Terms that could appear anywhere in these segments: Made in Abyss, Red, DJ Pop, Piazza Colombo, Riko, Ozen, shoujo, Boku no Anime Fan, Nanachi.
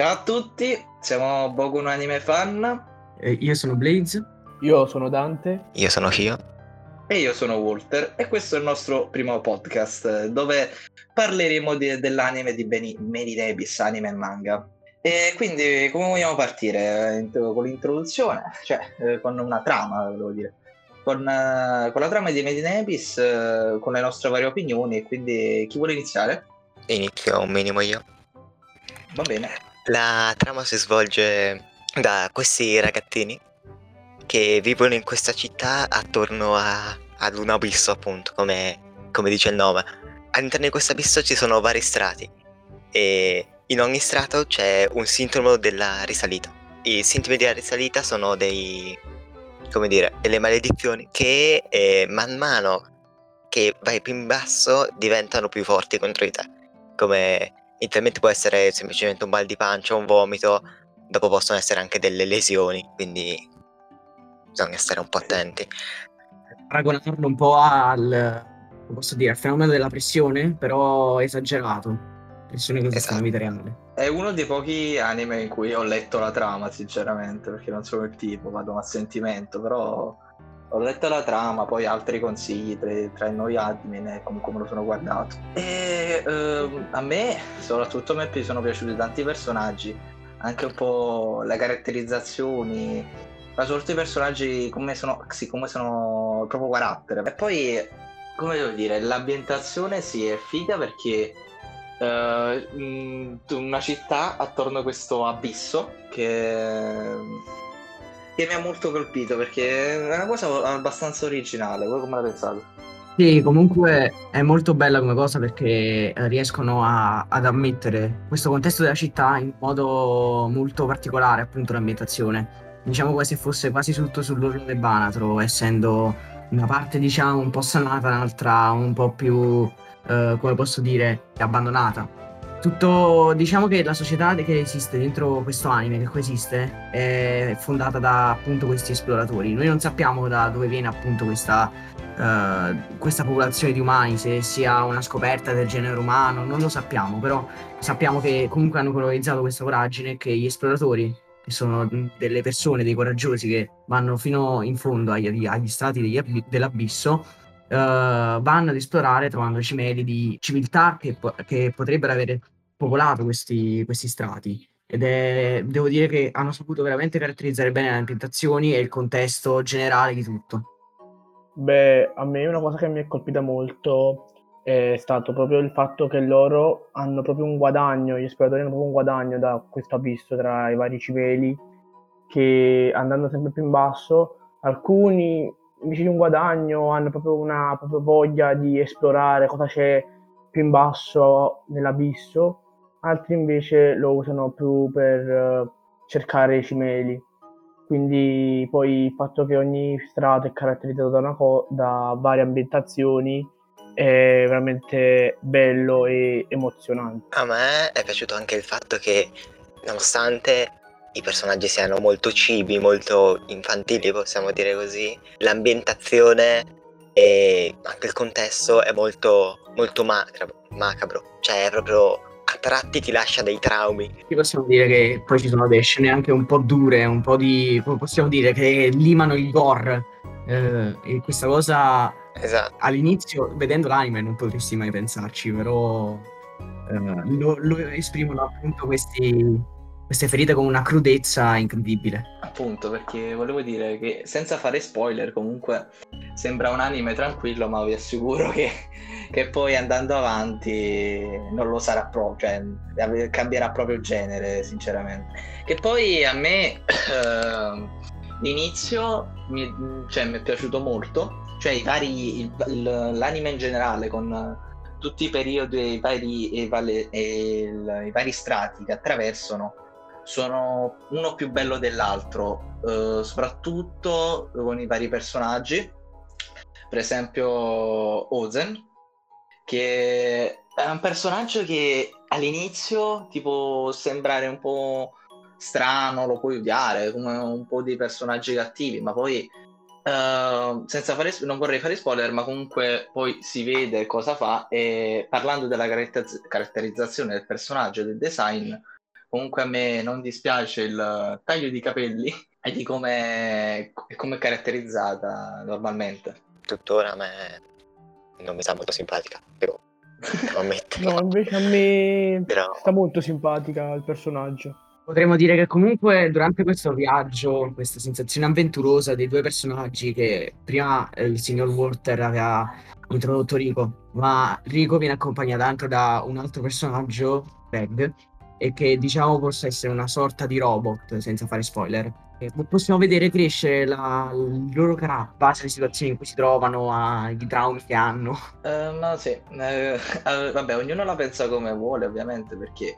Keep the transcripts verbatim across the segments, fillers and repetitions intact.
Ciao a tutti, siamo Boku no Anime Fan. Eh, io sono Blaze. Io sono Dante. Io sono Kyo. E io sono Walter. E questo è il nostro primo podcast dove parleremo di, dell'anime di Made in Abyss, anime e manga. E quindi come vogliamo partire? Con l'introduzione, cioè con una trama, volevo dire. Con, uh, con la trama di Made in Abyss, uh, con le nostre varie opinioni. Quindi chi vuole iniziare? Inizio un minimo io. Va bene. La trama si svolge da questi ragazzini che vivono in questa città attorno a, ad un abisso, appunto, come, come dice il nome. All'interno di questo abisso ci sono vari strati e in ogni strato c'è un sintomo della risalita. I sintomi della risalita sono dei, come dire, delle maledizioni che eh, man mano che vai più in basso diventano più forti contro di te. Come inizialmente può essere semplicemente un mal di pancia, un vomito, dopo possono essere anche delle lesioni, quindi bisogna stare un po' attenti. Paragonarlo un po' al, posso dire, al fenomeno della pressione, però esagerato. Pressione così esatto. Nella vita reale. È uno dei pochi anime in cui ho letto la trama, sinceramente, perché non sono il tipo, vado a sentimento, però ho letto la trama, poi altri consigli tra, tra noi admin, comunque me lo sono guardato. E ehm, a me, soprattutto a me, sono piaciuti tanti personaggi, anche un po' le caratterizzazioni, ma soprattutto i personaggi come sono, sì, come sono il proprio carattere. E poi, come devo dire, l'ambientazione sì è figa perché uh, una città attorno a questo abisso che... che mi ha molto colpito perché è una cosa abbastanza originale. Voi come la pensate? Sì, comunque è molto bella come cosa perché riescono a, ad ammettere questo contesto della città in modo molto particolare, appunto l'ambientazione. Diciamo come se fosse quasi tutto sull'orlo del Banatro, essendo una parte diciamo un po' sanata, l'altra un po' più, eh, come posso dire, abbandonata. Tutto, diciamo che la società che esiste dentro questo anime, che coesiste, è fondata da appunto questi esploratori. Noi non sappiamo da dove viene appunto questa, uh, questa popolazione di umani, se sia una scoperta del genere umano, non lo sappiamo, però sappiamo che comunque hanno colonizzato questa voragine e che gli esploratori, che sono delle persone, dei coraggiosi che vanno fino in fondo agli, agli strati degli ab- dell'abisso, Uh, vanno ad esplorare trovando cimeli di civiltà che, po- che potrebbero avere popolato questi, questi strati, ed è, devo dire che hanno saputo veramente caratterizzare bene le ambientazioni e il contesto generale di tutto. Beh, a me una cosa che mi è colpita molto è stato proprio il fatto che loro hanno proprio un guadagno, gli esploratori hanno proprio un guadagno da questo abisso tra i vari cimeli che, andando sempre più in basso, alcuni invece di un guadagno hanno proprio una proprio voglia di esplorare cosa c'è più in basso nell'abisso, altri invece lo usano più per cercare i cimeli. Quindi poi il fatto che ogni strato è caratterizzato da, una co- da varie ambientazioni è veramente bello e emozionante. A me è piaciuto anche il fatto che, nonostante i personaggi siano molto cibi, molto infantili, possiamo dire così, l'ambientazione e anche il contesto è molto, molto macabro, macabro. Cioè è proprio, a tratti ti lascia dei traumi. Ti possiamo dire che poi ci sono delle scene anche un po' dure, un po' di, possiamo dire, che limano il gore. Eh, e questa cosa, esatto, all'inizio, vedendo l'anime, non potresti mai pensarci, però eh, lo, lo esprimono appunto questi... queste ferite con una crudezza incredibile. Appunto, perché volevo dire che, senza fare spoiler, comunque sembra un anime tranquillo, ma vi assicuro che, che poi andando avanti non lo sarà proprio, cioè cambierà proprio genere, sinceramente. Che poi a me eh, l'inizio mi, cioè, mi è piaciuto molto, cioè i vari, il, l'anime in generale con tutti i periodi e i vari, e vale, e il, i vari strati che attraversano sono uno più bello dell'altro, eh, soprattutto con i vari personaggi. Per esempio Ozen, che è un personaggio che all'inizio ti può sembrare un po' strano, lo puoi odiare, come un po' dei personaggi cattivi, ma poi eh, senza fare, non vorrei fare spoiler, ma comunque poi si vede cosa fa. E parlando della caratter- caratterizzazione del personaggio e del design, comunque a me non dispiace il taglio di capelli e di come è caratterizzata normalmente. Tuttora a me non mi sta molto simpatica, però devo ammetterlo. No, invece a me però... sta molto simpatica il personaggio. Potremmo dire che comunque durante questo viaggio, questa sensazione avventurosa dei due personaggi, che prima il signor Walter aveva introdotto Riko, ma Riko viene accompagnata anche da un altro personaggio, Red, e che diciamo possa essere una sorta di robot, senza fare spoiler. E possiamo vedere crescere la, il loro carattere, base alle situazioni in cui si trovano, ai traumi che hanno. Uh, ma sì, uh, uh, vabbè, ognuno la pensa come vuole ovviamente, perché...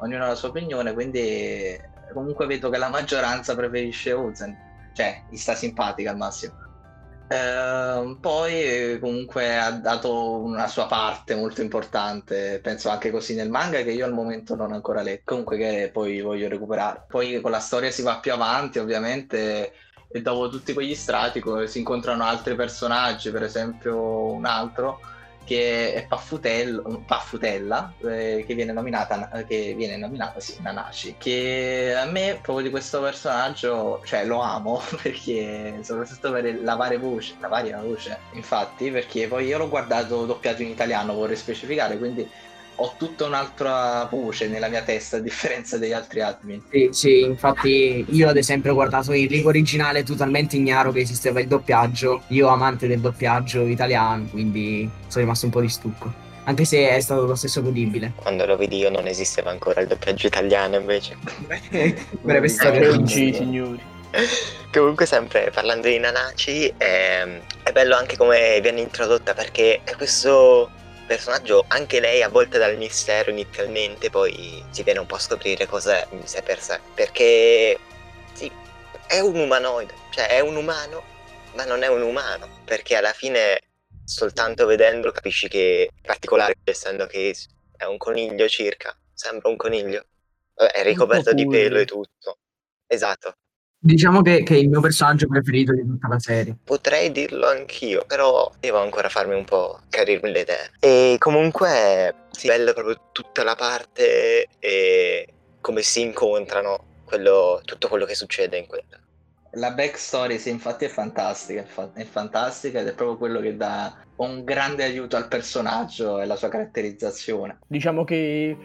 ognuno ha la sua opinione, quindi comunque vedo che la maggioranza preferisce Ozen, cioè gli sta simpatica al massimo. Ehm, poi comunque ha dato una sua parte molto importante, penso anche così nel manga, che io al momento non ho ancora letto, comunque che poi voglio recuperare. Poi con la storia si va più avanti ovviamente, e dopo tutti quegli strati si incontrano altri personaggi, per esempio un altro... che è Paffutello, Paffutella, eh, che viene nominata, che viene nominata sì, Nanachi, che a me proprio di questo personaggio, cioè lo amo, perché soprattutto per la varia voce, la varia voce, infatti, perché poi io l'ho guardato doppiato in italiano, vorrei specificare, quindi ho tutta un'altra voce nella mia testa, a differenza degli altri admin. Sì, sì, infatti io ad esempio ho guardato il lingua originale totalmente ignaro che esisteva il doppiaggio. Io amante del doppiaggio italiano, quindi sono rimasto un po' di stucco. Anche se è stato lo stesso godibile. Quando lo vedi io non esisteva ancora il doppiaggio italiano, invece. Breve storia. Oggi, signori. Comunque sempre parlando di Nanachi, è, è bello anche come viene introdotta, perché è questo... personaggio, anche lei avvolta dal mistero inizialmente, poi si viene un po' a scoprire cosa è per sé, perché sì, è un umanoide, cioè è un umano, ma non è un umano, perché alla fine soltanto vedendolo capisci che è particolare, essendo che è un coniglio circa, sembra un coniglio, è ricoperto di pelo e tutto, esatto. Diciamo che, che è il mio personaggio preferito di tutta la serie. Potrei dirlo anch'io, però devo ancora farmi un po' chiarirmi le idee. E comunque sì, bello proprio tutta la parte e come si incontrano, quello, tutto quello che succede in quella. La backstory sì, infatti è fantastica, è fantastica ed è proprio quello che dà un grande aiuto al personaggio e alla sua caratterizzazione. Diciamo che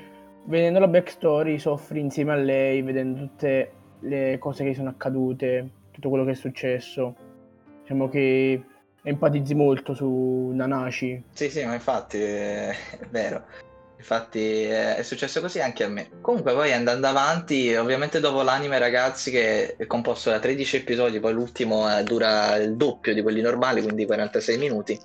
vedendo la backstory soffri insieme a lei, vedendo tutte... le cose che sono accadute, tutto quello che è successo, diciamo che empatizzi molto su Nanachi. Sì, sì, ma infatti è vero, infatti è successo così anche a me. Comunque poi andando avanti, ovviamente dopo l'anime, ragazzi, che è composto da tredici episodi, poi l'ultimo dura il doppio di quelli normali, quindi quarantasei minuti,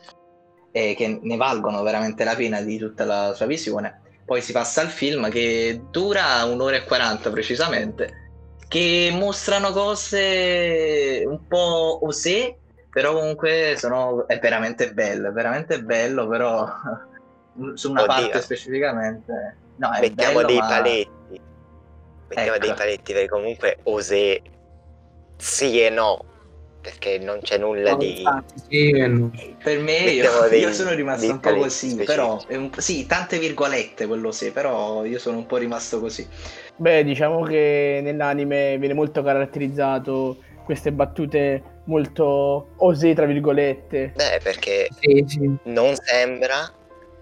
e che ne valgono veramente la pena di tutta la sua visione. Poi si passa al film, che dura un'ora e quaranta precisamente, che mostrano cose un po' osè, però comunque sono, è veramente bello, è veramente bello, però su una Oddio. parte specificamente. No, è Mettiamo bello, dei ma... paletti, mettiamo ecco. dei paletti, perché comunque osè sì e no, perché non c'è nulla no, di... Sì. Per me io, dei, io sono rimasto un po' così, specifici. Però... Un, sì, tante virgolette quello sì, però io sono un po' rimasto così. Beh, diciamo che nell'anime viene molto caratterizzato queste battute molto osè, tra virgolette. Beh, perché sì, sì. non sembra,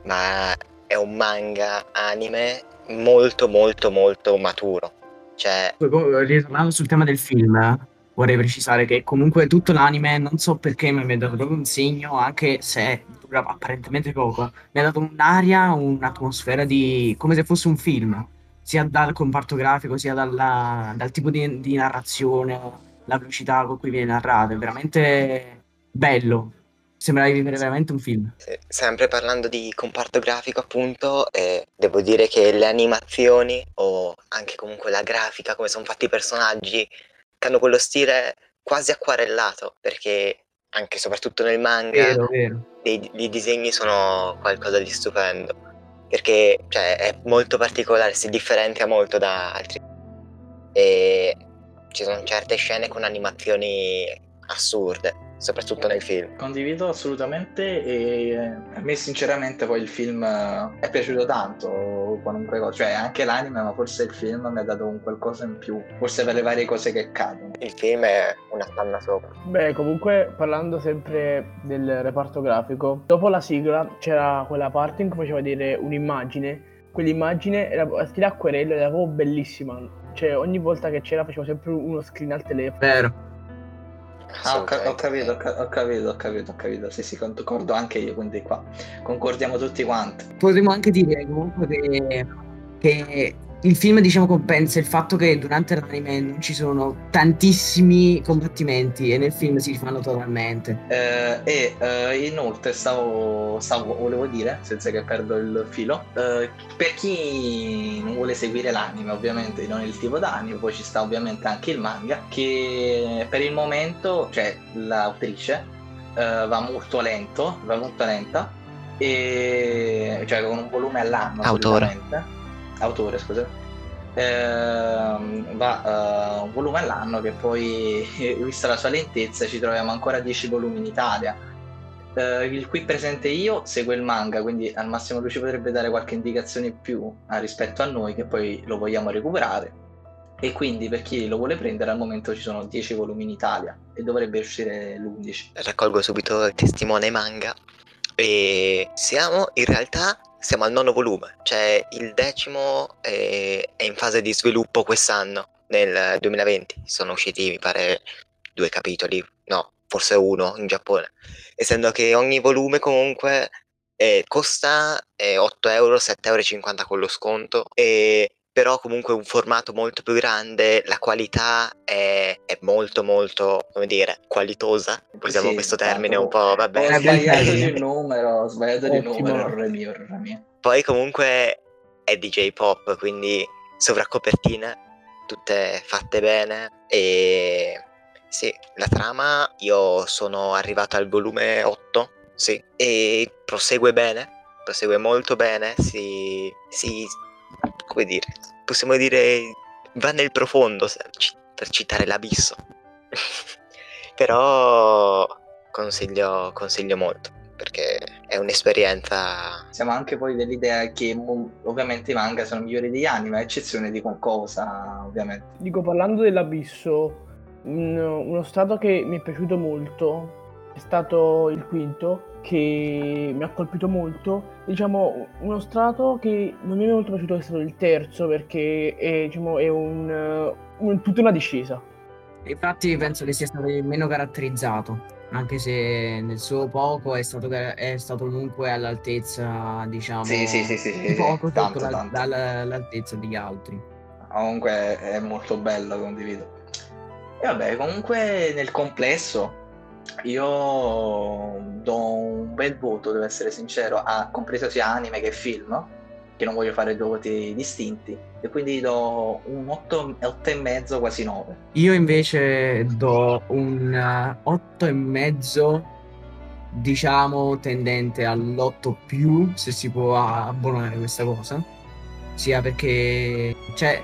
ma è un manga anime molto molto molto maturo. Cioè... Ritornando sul tema del film... Vorrei precisare che comunque tutto l'anime, non so perché, mi ha dato proprio un segno, anche se dura apparentemente poco, mi ha dato un'aria, un'atmosfera di come se fosse un film, sia dal comparto grafico, sia dalla, dal tipo di, di narrazione, la velocità con cui viene narrato, è veramente bello, sembra di vivere veramente un film. Sempre parlando di comparto grafico appunto, eh, devo dire che le animazioni o anche comunque la grafica, come sono fatti i personaggi, che hanno quello stile quasi acquarellato, perché anche soprattutto nel manga vero, vero. Dei, dei disegni sono qualcosa di stupendo, perché cioè, è molto particolare, si differenzia molto da altri, e ci sono certe scene con animazioni assurde, soprattutto nel film. Condivido assolutamente, e a me sinceramente poi il film è piaciuto tanto. su qualunque cosa, cioè anche l'anime, ma forse il film mi ha dato un qualcosa in più, forse per le varie cose che cadono. Il film è una panna sopra. Beh, comunque parlando sempre del reparto grafico, dopo la sigla c'era quella parte in cui faceva vedere un'immagine. Quell'immagine era stile acquerello ed era proprio bellissima, cioè ogni volta che c'era facevo sempre uno screen al telefono. Vero. Ah, ho, ca- ho capito, ho, ca- ho capito, ho capito, ho capito, sì sì, concordo anche io, quindi qua concordiamo tutti quanti. Potremmo anche dire comunque che, che il film, diciamo, compensa il fatto che durante l'anime non ci sono tantissimi combattimenti e nel film si fanno totalmente. Eh, e eh, inoltre stavo, stavo, volevo dire, senza che perdo il filo, eh, per chi non vuole seguire l'anime, ovviamente non è il tipo d'anime, poi ci sta ovviamente anche il manga, che per il momento, cioè l'autrice eh, va molto lento, va molto lenta, e cioè con un volume all'anno. Autore. Autore, scusa, eh, va uh, un volume all'anno, che poi, vista la sua lentezza, ci troviamo ancora dieci volumi in Italia. Eh, il qui presente io segue il manga, quindi al massimo lui ci potrebbe dare qualche indicazione in più eh, rispetto a noi, che poi lo vogliamo recuperare. E quindi per chi lo vuole prendere, al momento ci sono dieci volumi in Italia e dovrebbe uscire l'undici. Raccolgo subito il testimone manga e siamo in realtà... Siamo al nono volume, cioè il decimo è, è in fase di sviluppo quest'anno, nel duemilaventi. Sono usciti, mi pare, due capitoli, no, forse uno in Giappone. Essendo che ogni volume comunque eh, costa eh, otto euro, sette euro e cinquanta con lo sconto, e però comunque un formato molto più grande, la qualità è, è molto molto, come dire, qualitosa, usiamo sì, questo termine un po', vabbè. Ho sbagliato di numero, ho sbagliato di numero, orre mio, orre mio. Poi comunque è D J Pop, quindi sovracopertine, tutte fatte bene, e sì, la trama, io sono arrivato al volume otto, sì, e prosegue bene, prosegue molto bene, si... si come dire, possiamo dire va nel profondo, per citare l'abisso. Però consiglio, consiglio molto, perché è un'esperienza. Siamo anche poi dell'idea che ovviamente i manga sono migliori degli anime, a eccezione di qualcosa, ovviamente. Dico, parlando dell'abisso, uno stato che mi è piaciuto molto è stato il quinto, che mi ha colpito molto. Diciamo, uno strato che non mi è molto piaciuto è stato il terzo, perché è, diciamo, è un, un tutta una discesa. Infatti penso che sia stato il meno caratterizzato, anche se nel suo poco è stato, è stato comunque all'altezza, diciamo, sì, sì, sì, sì, sì, poco tanto, tanto. Dall'altezza degli altri. Comunque è molto bello, condivido. E vabbè, comunque nel complesso io do un bel voto, devo essere sincero, a compreso sia anime che film, che non voglio fare due voti distinti, e quindi do un otto e mezzo, quasi nove. Io invece do un otto e mezzo, diciamo tendente all'otto più, se si può abbonare questa cosa, sia perché, cioè,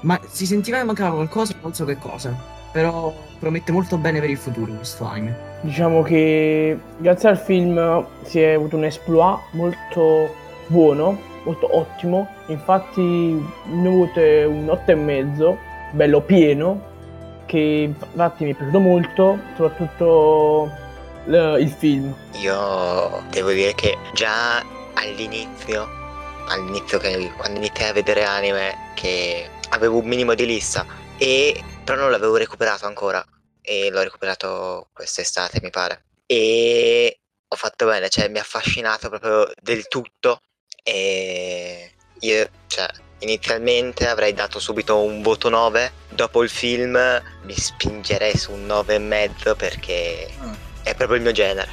ma si sentiva che mancava qualcosa, non so che cosa, però promette molto bene per il futuro questo anime. Diciamo che grazie al film si è avuto un exploit molto buono, molto ottimo, infatti ne ho avuto un otto e mezzo, bello pieno, che infatti mi è piaciuto molto, soprattutto il film. Io devo dire che già all'inizio, all'inizio che, quando iniziai a vedere anime, che avevo un minimo di lista, e però non l'avevo recuperato ancora, e l'ho recuperato quest'estate, mi pare, e ho fatto bene, cioè mi ha affascinato proprio del tutto, e io, cioè, inizialmente avrei dato subito un voto nove, dopo il film mi spingerei su un nove e mezzo, perché mm. è proprio il mio genere.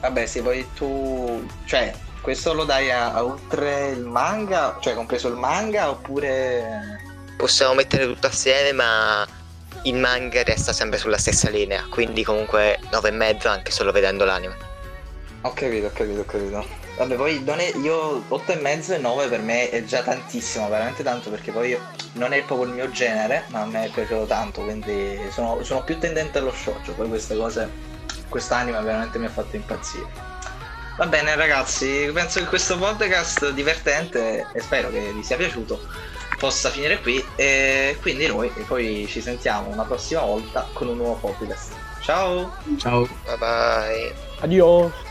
Vabbè, se vuoi tu, cioè, questo lo dai a, a oltre il manga, cioè compreso il manga, oppure... Possiamo mettere tutto assieme, ma il manga resta sempre sulla stessa linea, quindi comunque nove e mezzo anche solo vedendo l'anime. Ho capito, ho capito, ho capito. Vabbè, poi io otto e mezzo e nove per me è già tantissimo, veramente tanto, perché poi io, non è proprio il mio genere, ma a me è piaciuto tanto, quindi sono, sono più tendente allo shoujo, poi queste cose, quest'anime veramente mi ha fatto impazzire. Va bene ragazzi, penso che questo podcast divertente, e spero che vi sia piaciuto, possa finire qui, e quindi noi poi ci sentiamo una prossima volta con un nuovo podcast. Ciao ciao, bye bye, addio.